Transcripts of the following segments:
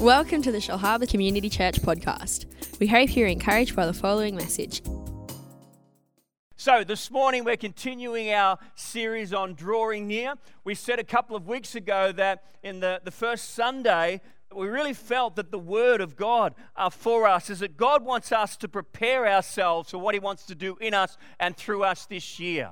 Welcome to the Shellharbour Community Church podcast. We hope you're encouraged by the following message. So this morning we're continuing our series on drawing near. We said a couple of weeks ago that in the first Sunday, we really felt that the Word of God for us is that God wants us to prepare ourselves for what He wants to do in us and through us this year.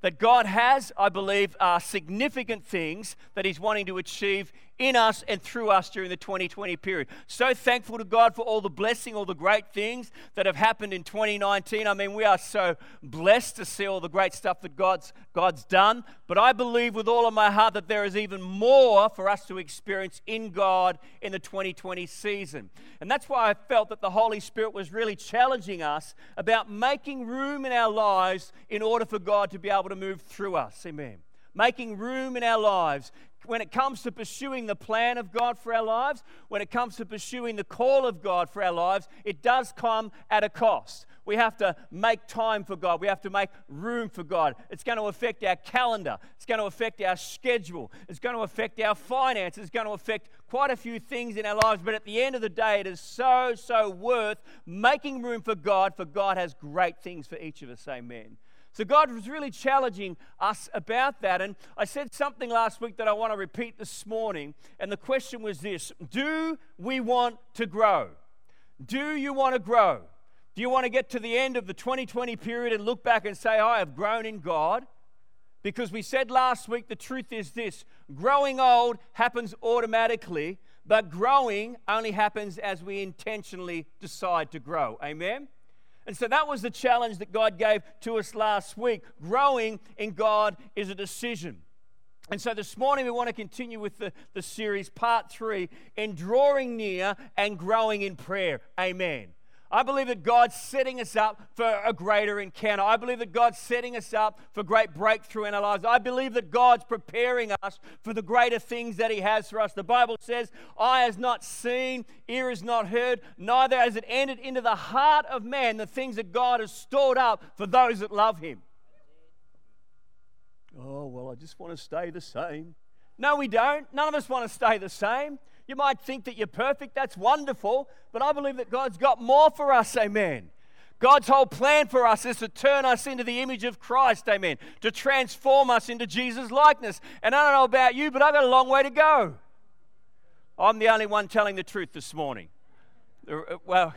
That God has, I believe, significant things that He's wanting to achieve in us and through us during the 2020 period. So thankful to God for all the blessing, all the great things that have happened in 2019. I mean, we are so blessed to see all the great stuff that God's done. But I believe with all of my heart that there is even more for us to experience in God in the 2020 season. And that's why I felt that the Holy Spirit was really challenging us about making room in our lives in order for God to be able to move through us. Amen. Making room in our lives. When it comes to pursuing the plan of God for our lives, when it comes to pursuing the call of God for our lives, it does come at a cost. We have to make time for God. We have to make room for God. It's going to affect our calendar. It's going to affect our schedule. It's going to affect our finances. It's going to affect quite a few things in our lives. But at the end of the day, it is so worth making room for God has great things for each of us. Amen. So God was really challenging us about that. And I said something last week that I want to repeat this morning. And the question was this: do we want to grow? Do you want to grow? Do you want to get to the end of the 2020 period and look back and say, I have grown in God? Because we said last week, the truth is this: growing old happens automatically, but growing only happens as we intentionally decide to grow. Amen? And so that was the challenge that God gave to us last week. Growing in God is a decision. And so this morning we want to continue with the series, part 3, in drawing near and growing in prayer. Amen. I believe that God's setting us up for a greater encounter. I believe that God's setting us up for great breakthrough in our lives. I believe that God's preparing us for the greater things that He has for us. The Bible says, eye has not seen, ear has not heard, neither has it entered into the heart of man the things that God has stored up for those that love Him. Oh, well, I just want to stay the same. No, we don't. None of us want to stay the same. You might think that you're perfect, that's wonderful, but I believe that God's got more for us, amen. God's whole plan for us is to turn us into the image of Christ, amen, to transform us into Jesus' likeness. And I don't know about you, but I've got a long way to go. I'm the only one telling the truth this morning. Well,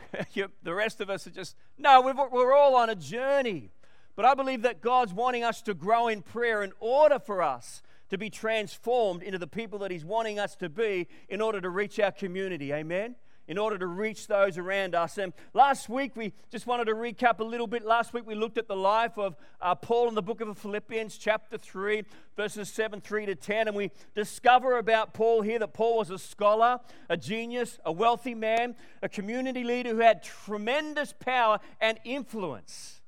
the rest of us are just, no, we're all on a journey. But I believe that God's wanting us to grow in prayer in order for us to be transformed into the people that He's wanting us to be in order to reach our community, amen? In order to reach those around us. And last week, we just wanted to recap a little bit. Last week, we looked at the life of Paul in the book of Philippians, chapter 3, verses 7-10. And we discover about Paul here that Paul was a scholar, a genius, a wealthy man, a community leader who had tremendous power and influence.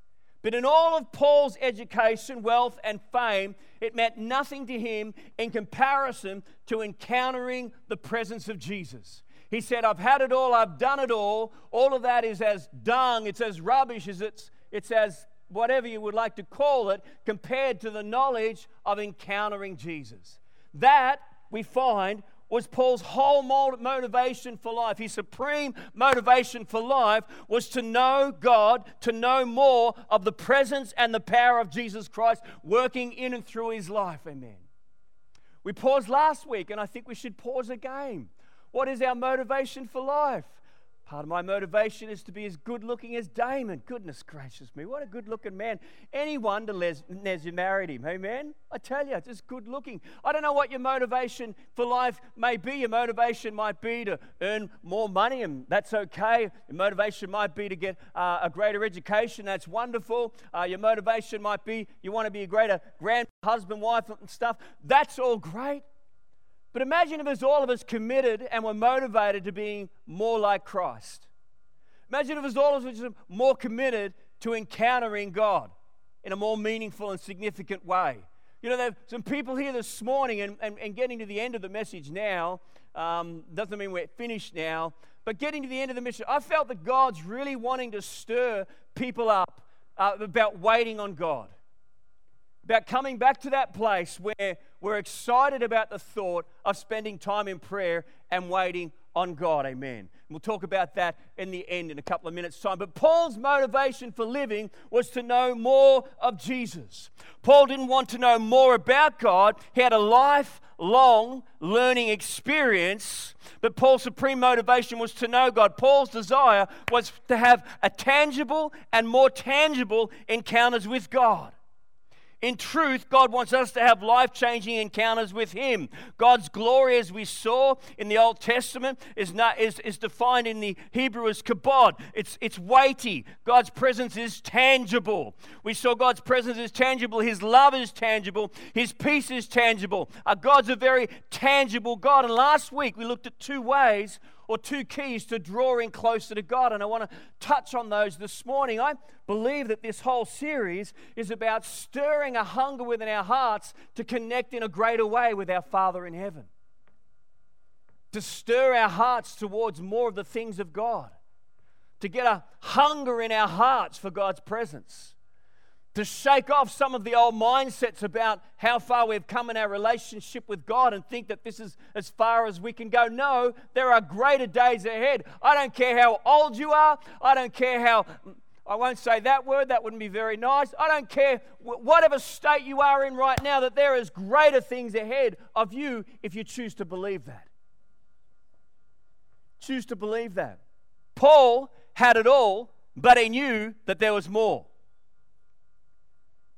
But in all of Paul's education, wealth, and fame, it meant nothing to him in comparison to encountering the presence of Jesus. He said, I've had it all, I've done it all of that is as dung, it's as rubbish, it's as whatever you would like to call it, compared to the knowledge of encountering Jesus. That, we find, was Paul's whole motivation for life. His supreme motivation for life was to know God, to know more of the presence and the power of Jesus Christ working in and through his life. Amen. We paused last week, and I think we should pause again. What is our motivation for life? Part of my motivation is to be as good-looking as Damon. Goodness gracious me, what a good-looking man. Any wonder Les married him, amen? I tell you, just good-looking. I don't know what your motivation for life may be. Your motivation might be to earn more money, and that's okay. Your motivation might be to get a greater education. That's wonderful. Your motivation might be you want to be a greater husband, wife, and stuff. That's all great. But imagine if it was all of us committed and were motivated to being more like Christ. Imagine if it was all of us more committed to encountering God in a more meaningful and significant way. You know, there are some people here this morning, and getting to the end of the message now, doesn't mean we're finished now, but getting to the end of the message, I felt that God's really wanting to stir people up about waiting on God, about coming back to that place where we're excited about the thought of spending time in prayer and waiting on God. Amen. We'll talk about that in the end in a couple of minutes' time. But Paul's motivation for living was to know more of Jesus. Paul didn't want to know more about God. He had a lifelong learning experience, but Paul's supreme motivation was to know God. Paul's desire was to have a tangible and more tangible encounters with God. In truth, God wants us to have life-changing encounters with Him. God's glory, as we saw in the Old Testament, is defined in the Hebrew as kabod. It's weighty. God's presence is tangible. We saw God's presence is tangible. His love is tangible. His peace is tangible. Our God's a very tangible God. And last week, we looked at two ways or two keys to drawing closer to God. And I want to touch on those this morning. I believe that this whole series is about stirring a hunger within our hearts to connect in a greater way with our Father in heaven. To stir our hearts towards more of the things of God. To get a hunger in our hearts for God's presence. To shake off some of the old mindsets about how far we've come in our relationship with God and think that this is as far as we can go. No, there are greater days ahead. I don't care how old you are. I don't care how... I won't say that word. That wouldn't be very nice. I don't care whatever state you are in right now, that there is greater things ahead of you if you choose to believe that. Choose to believe that. Paul had it all, but he knew that there was more.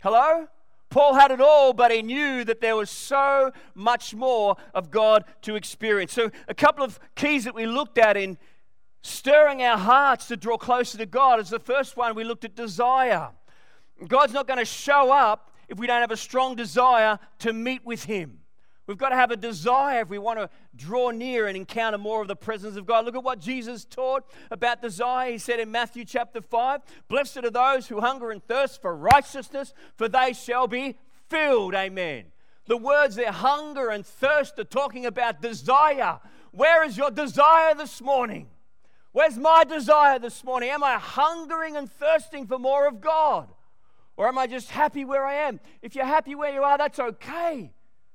Hello? Paul had it all, but he knew that there was so much more of God to experience. So a couple of keys that we looked at in stirring our hearts to draw closer to God is the first one. We looked at desire. God's not going to show up if we don't have a strong desire to meet with Him. We've got to have a desire if we want to draw near and encounter more of the presence of God. Look at what Jesus taught about desire. He said in Matthew chapter 5, "Blessed are those who hunger and thirst for righteousness, for they shall be filled." Amen. The words there, hunger and thirst, are talking about desire. Where is your desire this morning? Where's my desire this morning? Am I hungering and thirsting for more of God? Or am I just happy where I am? If you're happy where you are, that's okay.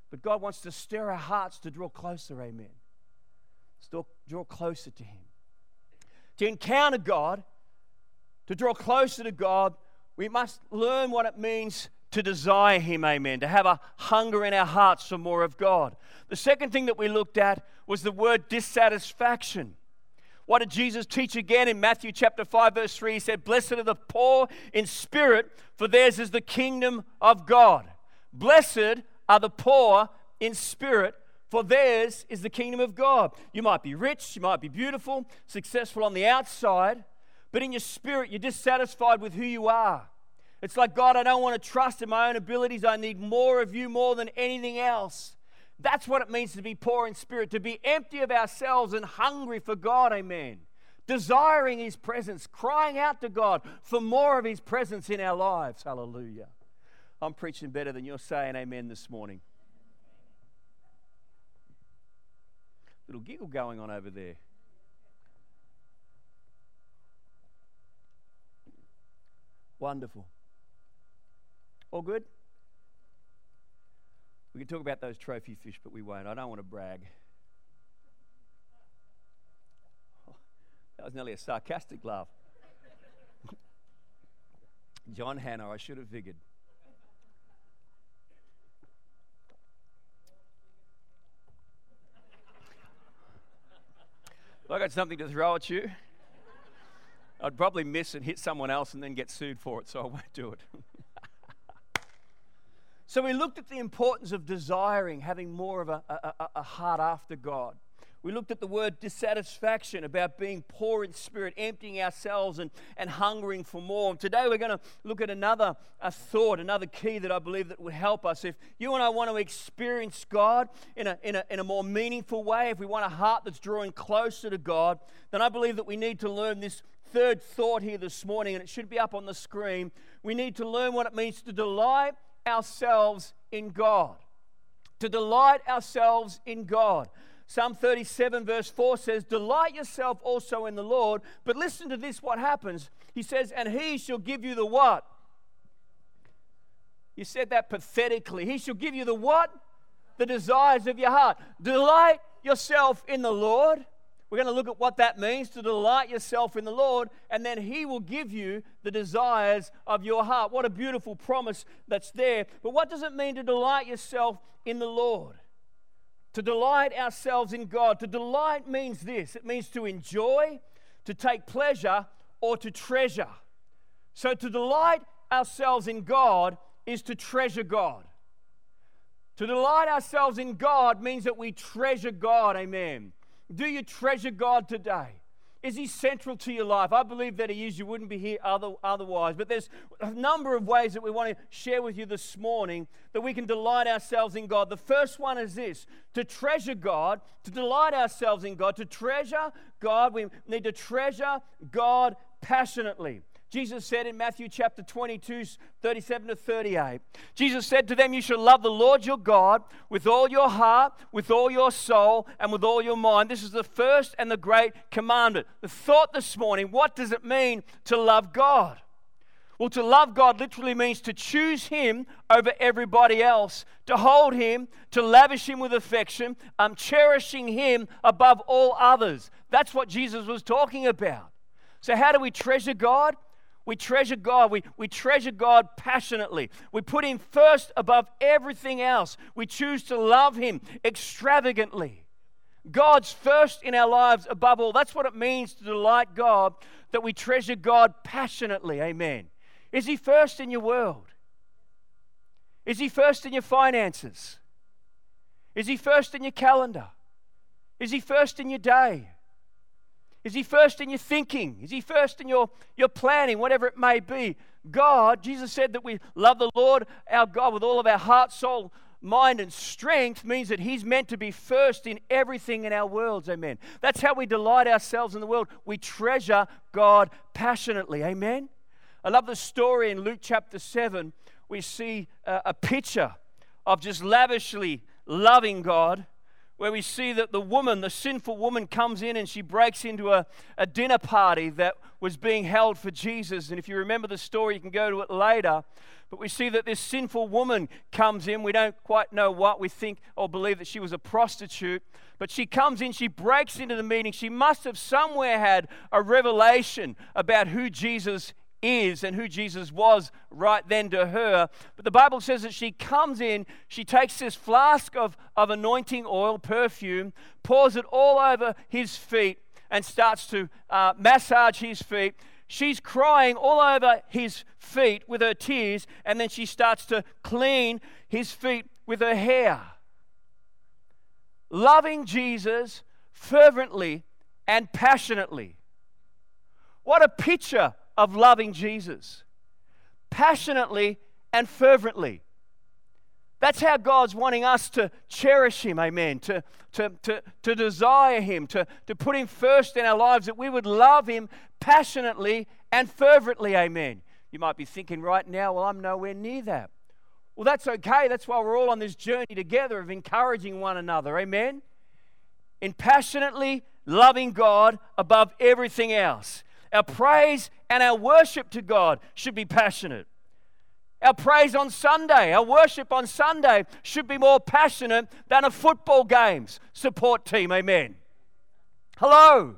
But God wants to stir our hearts to draw closer, amen. Draw closer to Him. To encounter God, to draw closer to God, we must learn what it means to desire Him, amen. To have a hunger in our hearts for more of God. The second thing that we looked at was the word dissatisfaction. What did Jesus teach again in Matthew chapter 5, verse 3? He said, "Blessed are the poor in spirit, for theirs is the kingdom of God." Blessed are the poor in spirit, for theirs is the kingdom of God. You might be rich, you might be beautiful, successful on the outside, but in your spirit, you're dissatisfied with who you are. It's like, God, I don't want to trust in my own abilities. I need more of you more than anything else. That's what it means to be poor in spirit, to be empty of ourselves and hungry for God, amen. Desiring His presence, crying out to God for more of His presence in our lives, hallelujah. I'm preaching better than you're saying amen this morning. Little giggle going on over there. Wonderful. All good? We could talk about those trophy fish, but we won't. I don't want to brag. Oh, that was nearly a sarcastic laugh. John Hannah, I should have figured. I got something to throw at you. I'd probably miss and hit someone else and then get sued for it, so I won't do it. So we looked at the importance of desiring, having more of a heart after God. We looked at the word dissatisfaction, about being poor in spirit, emptying ourselves and hungering for more. And today we're going to look at another thought, another key that I believe that would help us. If you and I want to experience God in a more meaningful way, if we want a heart that's drawing closer to God, then I believe that we need to learn this third thought here this morning, and it should be up on the screen. We need to learn what it means to delight ourselves in God. To delight ourselves in God. Psalm 37 verse 4 says, "Delight yourself also in the Lord." But listen to this, what happens. He says, "And He shall give you the what?" You said that pathetically. He shall give you the what? The desires of your heart. Delight yourself in the Lord. We're going to look at what that means, to delight yourself in the Lord, and then He will give you the desires of your heart. What a beautiful promise that's there. But what does it mean to delight yourself in the Lord? To delight ourselves in God. To delight means this. It means to enjoy, to take pleasure, or to treasure. So to delight ourselves in God is to treasure God. To delight ourselves in God means that we treasure God. Amen. Do you treasure God today? Is He central to your life? I believe that He is. You wouldn't be here otherwise. But there's a number of ways that we want to share with you this morning that we can delight ourselves in God. The first one is this: to treasure God, to delight ourselves in God, to treasure God. We need to treasure God passionately. Jesus said in Matthew chapter 22, 37 to 38, Jesus said to them, "You shall love the Lord your God with all your heart, with all your soul, and with all your mind." This is the first and the great commandment. The thought this morning, what does it mean to love God? Well, to love God literally means to choose Him over everybody else, to hold Him, to lavish Him with affection, cherishing Him above all others. That's what Jesus was talking about. So how do we treasure God? We treasure God. We treasure God passionately. We put Him first above everything else. We choose to love Him extravagantly. God's first in our lives above all. That's what it means to delight God, that we treasure God passionately. Amen. Is He first in your world? Is He first in your finances? Is He first in your calendar? Is He first in your day? Is He first in your thinking? Is He first in your planning, whatever it may be? God, Jesus said that we love the Lord our God with all of our heart, soul, mind, and strength, means that He's meant to be first in everything in our worlds. Amen. That's how we delight ourselves in the world. We treasure God passionately. Amen. I love the story in Luke chapter 7. We see a picture of just lavishly loving God, where we see that the woman, the sinful woman, comes in and she breaks into a dinner party that was being held for Jesus. And if you remember the story, you can go to it later. But we see that this sinful woman comes in. We don't quite know what we think or believe that she was a prostitute. But she comes in, she breaks into the meeting. She must have somewhere had a revelation about who Jesus is and who Jesus was right then to her. But the Bible says that she comes in, she takes this flask of anointing oil, perfume, pours it all over His feet and starts to massage His feet. She's crying all over His feet with her tears, and then she starts to clean His feet with her hair. Loving Jesus fervently and passionately. What a picture of loving Jesus, passionately and fervently. That's how God's wanting us to cherish Him, amen, to desire Him, to put Him first in our lives, that we would love Him passionately and fervently, amen. You might be thinking right now, well, I'm nowhere near that. Well, that's okay. That's why we're all on this journey together of encouraging one another, amen, in passionately loving God above everything else. Our praise and our worship to God should be passionate. Our praise on Sunday, our worship on Sunday should be more passionate than a football game's support team. Amen. Hello.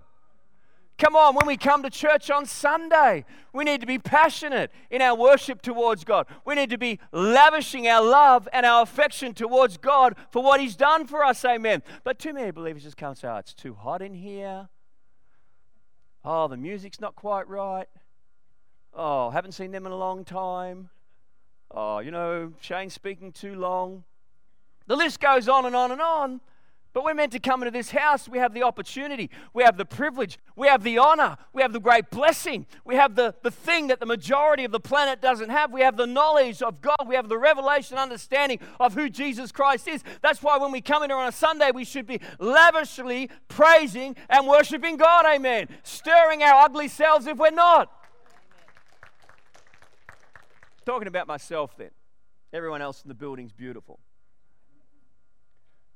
Come on, when we come to church on Sunday, we need to be passionate in our worship towards God. We need to be lavishing our love and our affection towards God for what He's done for us. Amen. But too many believers just come and say, oh, it's too hot in here. Oh, the music's not quite right. Oh, haven't seen them in a long time. Oh, you know, Shane's speaking too long. The list goes on and on and on. But we're meant to come into this house. We have the opportunity. We have the privilege. We have the honor. We have the great blessing. We have the thing that the majority of the planet doesn't have. We have the knowledge of God. We have the revelation, understanding of who Jesus Christ is. That's why when we come in here on a Sunday, we should be lavishly praising and worshiping God. Amen. Stirring our ugly selves if we're not. Talking about myself then. Everyone else in the building's beautiful.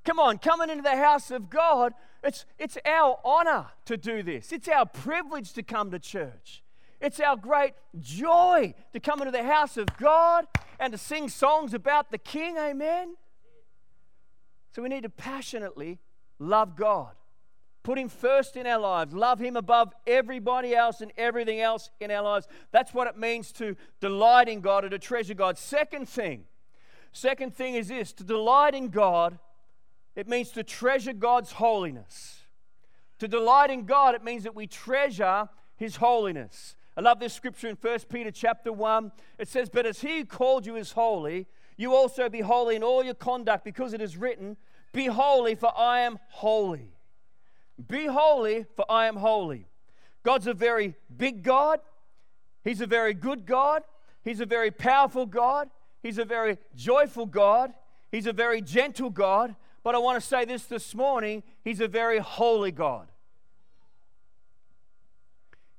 Come on, coming into the house of God, it's our honor to do this. It's our privilege to come to church. It's our great joy to come into the house of God and to sing songs about the King, amen? So we need to passionately love God. Put Him first in our lives. Love Him above everybody else and everything else in our lives. That's what it means to delight in God or to treasure God. Second thing is this. To delight in God, it means to treasure God's holiness. To delight in God, it means that we treasure His holiness. I love this scripture in 1 Peter chapter 1. It says, "But as He who called you is holy, you also be holy in all your conduct, because it is written, 'Be holy, for I am holy.'" Be holy, for I am holy. God's a very big God. He's a very good God. He's a very powerful God. He's a very joyful God. He's a very gentle God. But I want to say this morning, He's a very holy God.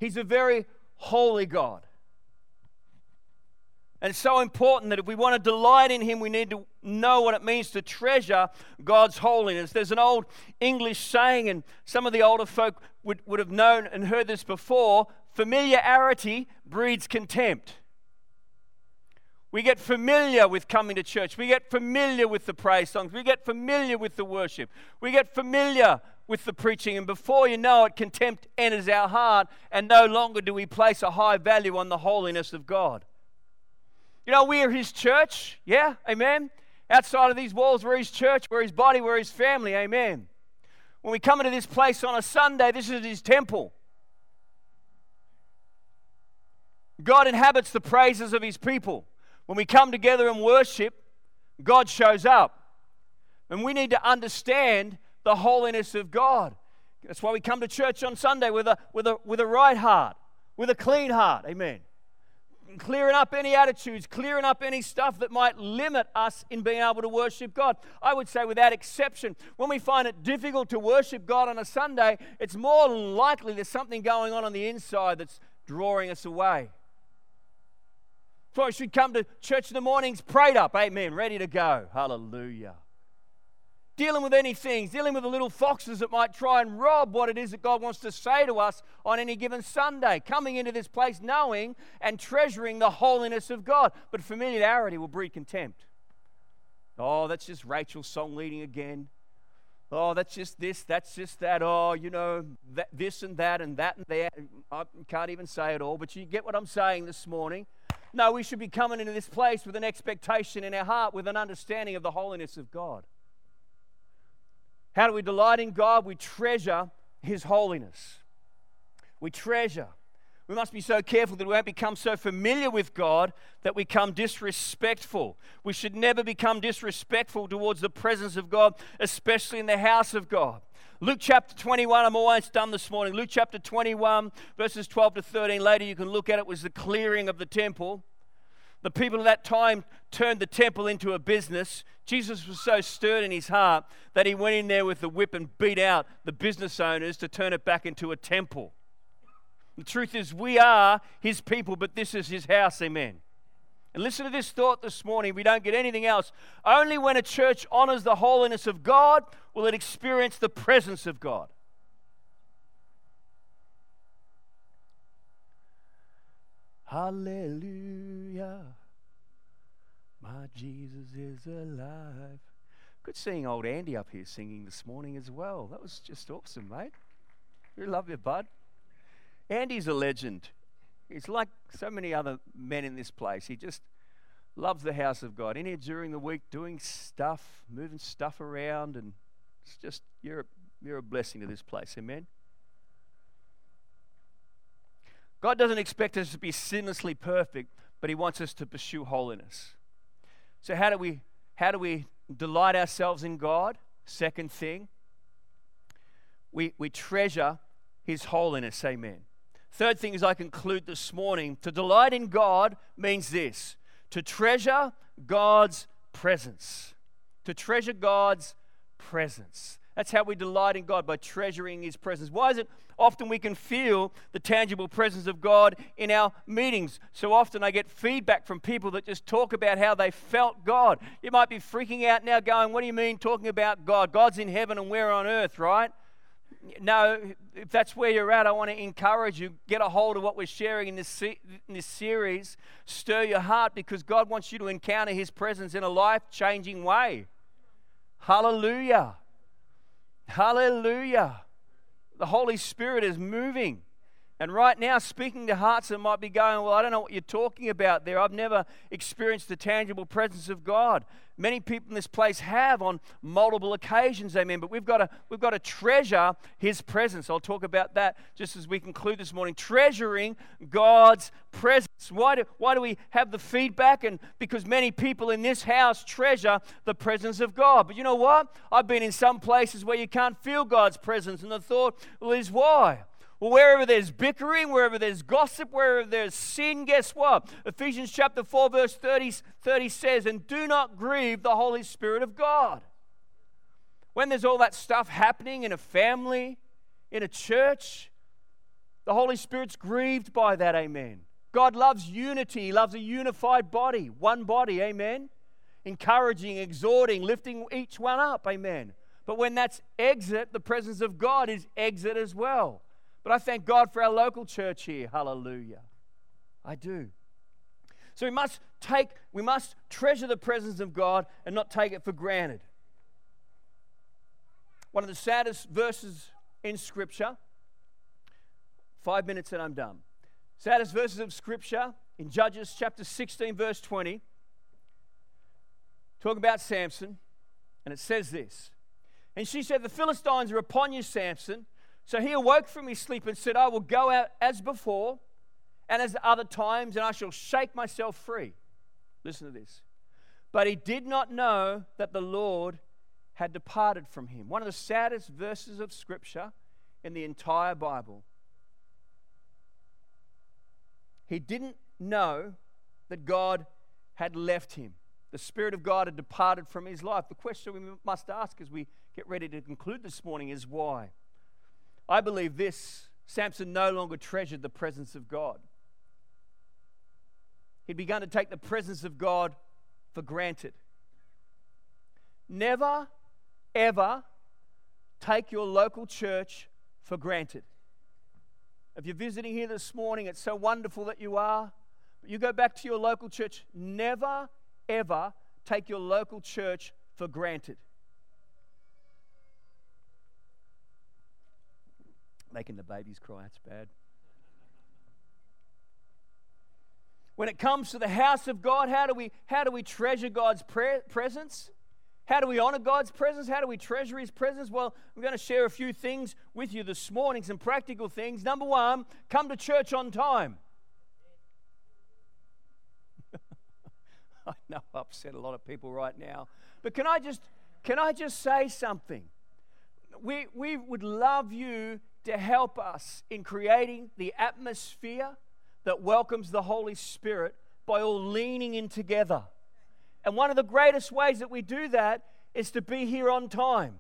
He's a very holy God. And it's so important that if we want to delight in Him, we need to know what it means to treasure God's holiness. There's an old English saying, and some of the older folk would have known and heard this before: familiarity breeds contempt. We get familiar with coming to church. We get familiar with the praise songs. We get familiar with the worship. We get familiar with the preaching. And before you know it, contempt enters our heart, and no longer do we place a high value on the holiness of God. You know, we are His church, yeah, amen? Outside of these walls, we're His church, we're His body, we're His family, amen? When we come into this place on a Sunday, this is His temple. God inhabits the praises of His people. When we come together and worship, God shows up. And we need to understand the holiness of God. That's why we come to church on Sunday with a right heart, with a clean heart, amen? Clearing up any attitudes, clearing up any stuff that might limit us in being able to worship God. I would say without exception, when we find it difficult to worship God on a Sunday, it's more likely there's something going on the inside that's drawing us away. So we should come to church in the mornings prayed up, amen, ready to go, hallelujah. Dealing with any things, dealing with the little foxes that might try and rob what it is that God wants to say to us on any given Sunday. Coming into this place knowing and treasuring the holiness of God. But familiarity will breed contempt. Oh, that's just Rachel's song leading again. Oh, that's just this, that's just that. Oh, you know, that, this and that and that and that. I can't even say it all, but you get what I'm saying this morning. No, we should be coming into this place with an expectation in our heart, with an understanding of the holiness of God. How do we delight in God? We treasure His holiness. We treasure. We must be so careful that we won't become so familiar with God that we become disrespectful. We should never become disrespectful towards the presence of God, especially in the house of God. Luke chapter 21, I'm almost done this morning. Luke chapter 21, verses 12 to 13. Later you can look at it, was the clearing of the temple. The people of that time turned the temple into a business. Jesus was so stirred in His heart that He went in there with the whip and beat out the business owners to turn it back into a temple. The truth is, we are His people, but this is His house, amen. And listen to this thought this morning. We don't get anything else. Only when a church honors the holiness of God will it experience the presence of God. Hallelujah, my Jesus is alive. Good seeing old Andy up here singing this morning as well. That was just awesome, mate. We love you, bud. Andy's a legend. He's like so many other men in this place. He just loves the house of God. In here during the week doing stuff, moving stuff around, and it's just, you're a blessing to this place, amen? God doesn't expect us to be sinlessly perfect, but He wants us to pursue holiness. So how do we delight ourselves in God? Second thing, we treasure His holiness, amen. Third thing, as I conclude this morning, to delight in God means this: to treasure God's presence. To treasure God's presence. That's how we delight in God, by treasuring His presence. Why is it often we can feel the tangible presence of God in our meetings? So often I get feedback from people that just talk about how they felt God. You might be freaking out now going, what do you mean talking about God? God's in heaven and we're on earth, right? No, if that's where you're at, I want to encourage you, get a hold of what we're sharing in this series. Stir your heart, because God wants you to encounter His presence in a life-changing way. Hallelujah. Hallelujah. The Holy Spirit is moving and right now speaking to hearts that might be going, well, I don't know what you're talking about there. I've never experienced the tangible presence of God. Many people in this place have on multiple occasions, amen, but we've got to treasure His presence. I'll talk about that just as we conclude this morning. Treasuring God's presence. Why do we have the feedback? And because many people in this house treasure the presence of God. But you know what? I've been in some places where you can't feel God's presence, and the thought is why? Well, wherever there's bickering, wherever there's gossip, wherever there's sin, guess what? Ephesians chapter 4, verse 30 says, and do not grieve the Holy Spirit of God. When there's all that stuff happening in a family, in a church, the Holy Spirit's grieved by that, amen. God loves unity. He loves a unified body, one body, amen. Encouraging, exhorting, lifting each one up, amen. But when that's exit, the presence of God is exit as well. But I thank God for our local church here. Hallelujah. I do. So we must treasure the presence of God and not take it for granted. One of the saddest verses in Scripture, 5 minutes and I'm done. Saddest verses of Scripture in Judges chapter 16, verse 20. Talk about Samson, and it says this. And she said, the Philistines are upon you, Samson. So he awoke from his sleep and said, I will go out as before and as other times, and I shall shake myself free. Listen to this. But he did not know that the Lord had departed from him. One of the saddest verses of Scripture in the entire Bible. He didn't know that God had left him. The Spirit of God had departed from his life. The question we must ask as we get ready to conclude this morning is why? I believe this, Samson no longer treasured the presence of God. He'd begun to take the presence of God for granted. Never, ever take your local church for granted. If you're visiting here this morning, it's so wonderful that you are. But you go back to your local church. Never, ever take your local church for granted. Making the babies cry, it's bad. When it comes to the house of God, how do we treasure God's presence? How do we honor God's presence? How do we treasure His presence? Well, I'm going to share a few things with you this morning, some practical things. Number one, come to church on time. I know I upset a lot of people right now, but can I just say something? We would love you to help us in creating the atmosphere that welcomes the Holy Spirit by all leaning in together. And one of the greatest ways that we do that is to be here on time.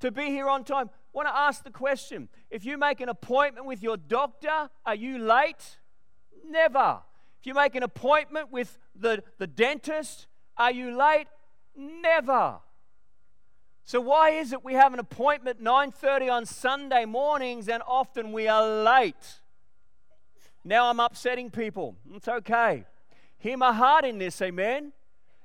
To be here on time. I want to ask the question, if you make an appointment with your doctor, are you late? Never. If you make an appointment with the dentist, are you late? Never. So why is it we have an appointment 9:30 on Sunday mornings and often we are late? Now I'm upsetting people. It's okay. Hear my heart in this, amen?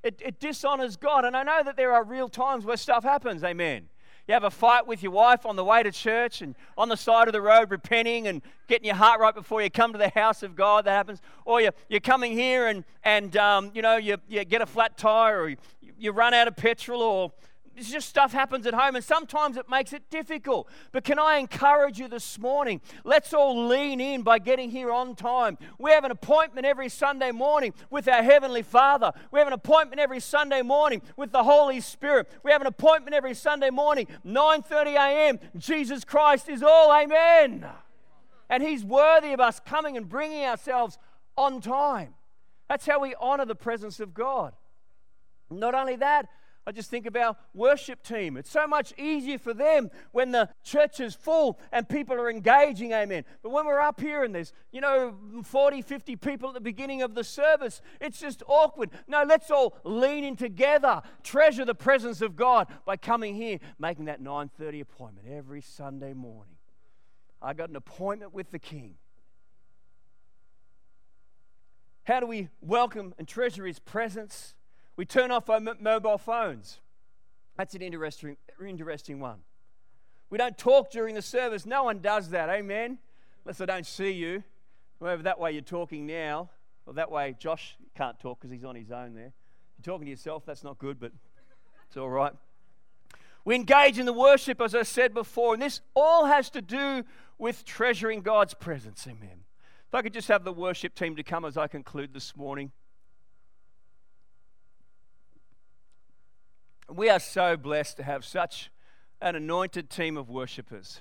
It dishonors God. And I know that there are real times where stuff happens, amen? You have a fight with your wife on the way to church and on the side of the road repenting and getting your heart right before you come to the house of God. That happens. Or you're coming here and you get a flat tire or you run out of petrol or... It's just stuff happens at home, and sometimes it makes it difficult. But can I encourage you this morning? Let's all lean in by getting here on time. We have an appointment every Sunday morning with our Heavenly Father. We have an appointment every Sunday morning with the Holy Spirit. We have an appointment every Sunday morning, 9:30 a.m. Jesus Christ is all, amen. And He's worthy of us coming and bringing ourselves on time. That's how we honor the presence of God. Not only that, I just think of our worship team. It's so much easier for them when the church is full and people are engaging, amen. But when we're up here and there's, 40, 50 people at the beginning of the service, it's just awkward. No, let's all lean in together, treasure the presence of God by coming here, making that 9:30 appointment every Sunday morning. I got an appointment with the King. How do we welcome and treasure His presence? We turn off our mobile phones. That's an interesting one. We don't talk during the service. No one does that, amen? Unless I don't see you. Whoever that way you're talking now, or that way Josh can't talk because he's on his own there. You're talking to yourself, that's not good, but it's all right. We engage in the worship, as I said before, and this all has to do with treasuring God's presence, amen. If I could just have the worship team to come as I conclude this morning. We are so blessed to have such an anointed team of worshippers.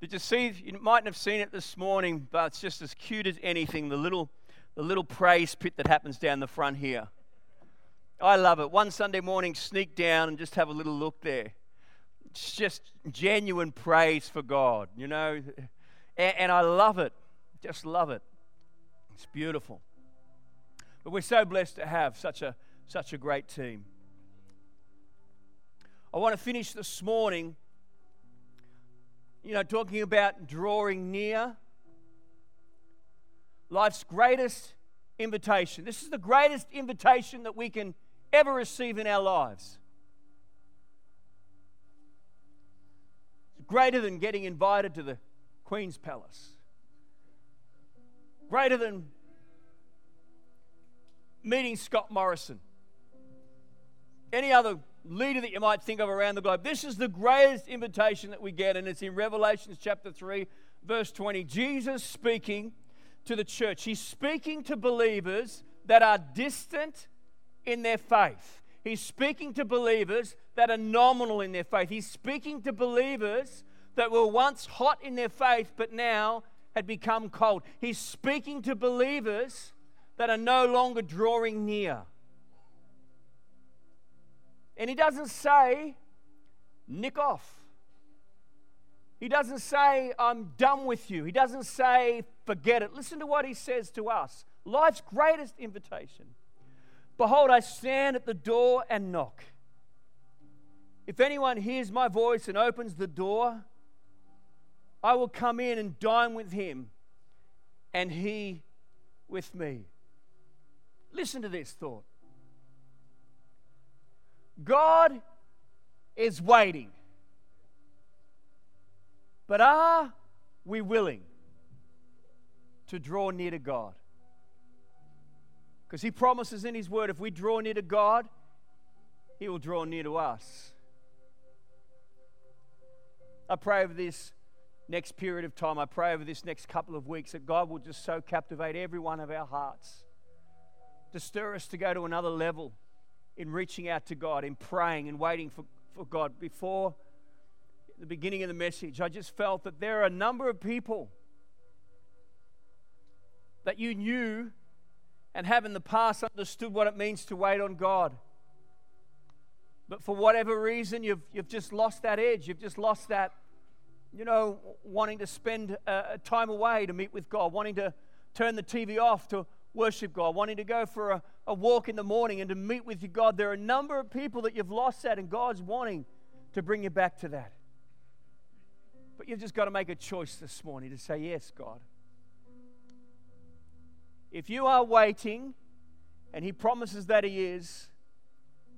Did you see, you mightn't have seen it this morning, but it's just as cute as anything, the little praise pit that happens down the front here. I love it. One Sunday morning, sneak down and just have a little look there. It's just genuine praise for God, you know. And I love it. Just love it. It's beautiful. But we're so blessed to have such a great team. I want to finish this morning, you know, talking about drawing near. Life's greatest invitation. This is the greatest invitation that we can ever receive in our lives. It's greater than getting invited to the Queen's Palace. Greater than meeting Scott Morrison. Any other leader that you might think of around the globe. This is the greatest invitation that we get, and it's in Revelation chapter 3, verse 20. Jesus speaking to the church. He's speaking to believers that are distant in their faith. He's speaking to believers that are nominal in their faith. He's speaking to believers that were once hot in their faith, but now had become cold. He's speaking to believers that are no longer drawing near. And he doesn't say, nick off. He doesn't say, I'm done with you. He doesn't say, forget it. Listen to what he says to us. Life's greatest invitation. Behold, I stand at the door and knock. If anyone hears my voice and opens the door, I will come in and dine with him and he with me. Listen to this thought. God is waiting. But are we willing to draw near to God? Because he promises in his word, if we draw near to God, he will draw near to us. I pray over this next period of time, I pray over this next couple of weeks that God will just so captivate every one of our hearts, to stir us to go to another level in reaching out to God, in praying and waiting for God. Before the beginning of the message, I just felt that there are a number of people that you knew and have in the past understood what it means to wait on God. But for whatever reason, you've just lost that edge. You've just lost that, you know, wanting to spend time away to meet with God, wanting to turn the TV off to worship God, wanting to go for a walk in the morning and to meet with your God. There are a number of people that you've lost that, and God's wanting to bring you back to that. But you've just got to make a choice this morning to say, yes, God. If you are waiting, and he promises that he is,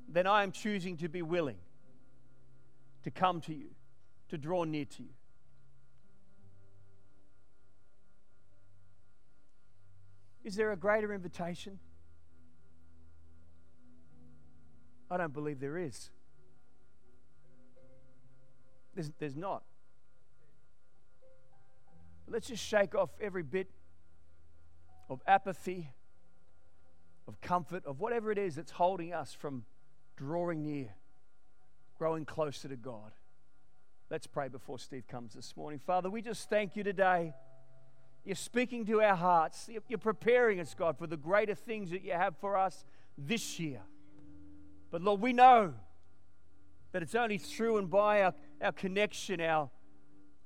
then I am choosing to be willing to come to you, to draw near to you. Is there a greater invitation? I don't believe there is. There's not. Let's just shake off every bit of apathy, of comfort, of whatever it is that's holding us from drawing near, growing closer to God. Let's pray before Steve comes this morning. Father, we just thank you today. You're speaking to our hearts. You're preparing us, God, for the greater things that you have for us this year. But Lord, we know that it's only through and by our connection, our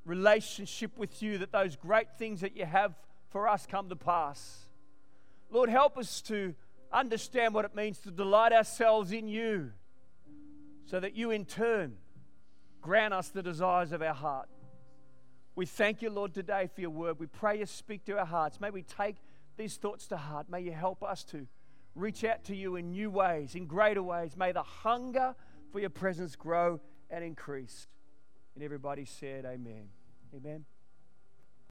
relationship with you, that those great things that you have for us come to pass. Lord, help us to understand what it means to delight ourselves in you, so that you in turn grant us the desires of our heart. We thank you, Lord, today for your word. We pray you speak to our hearts. May we take these thoughts to heart. May you help us to reach out to you in new ways, in greater ways. May the hunger for your presence grow and increase. And everybody said amen. Amen.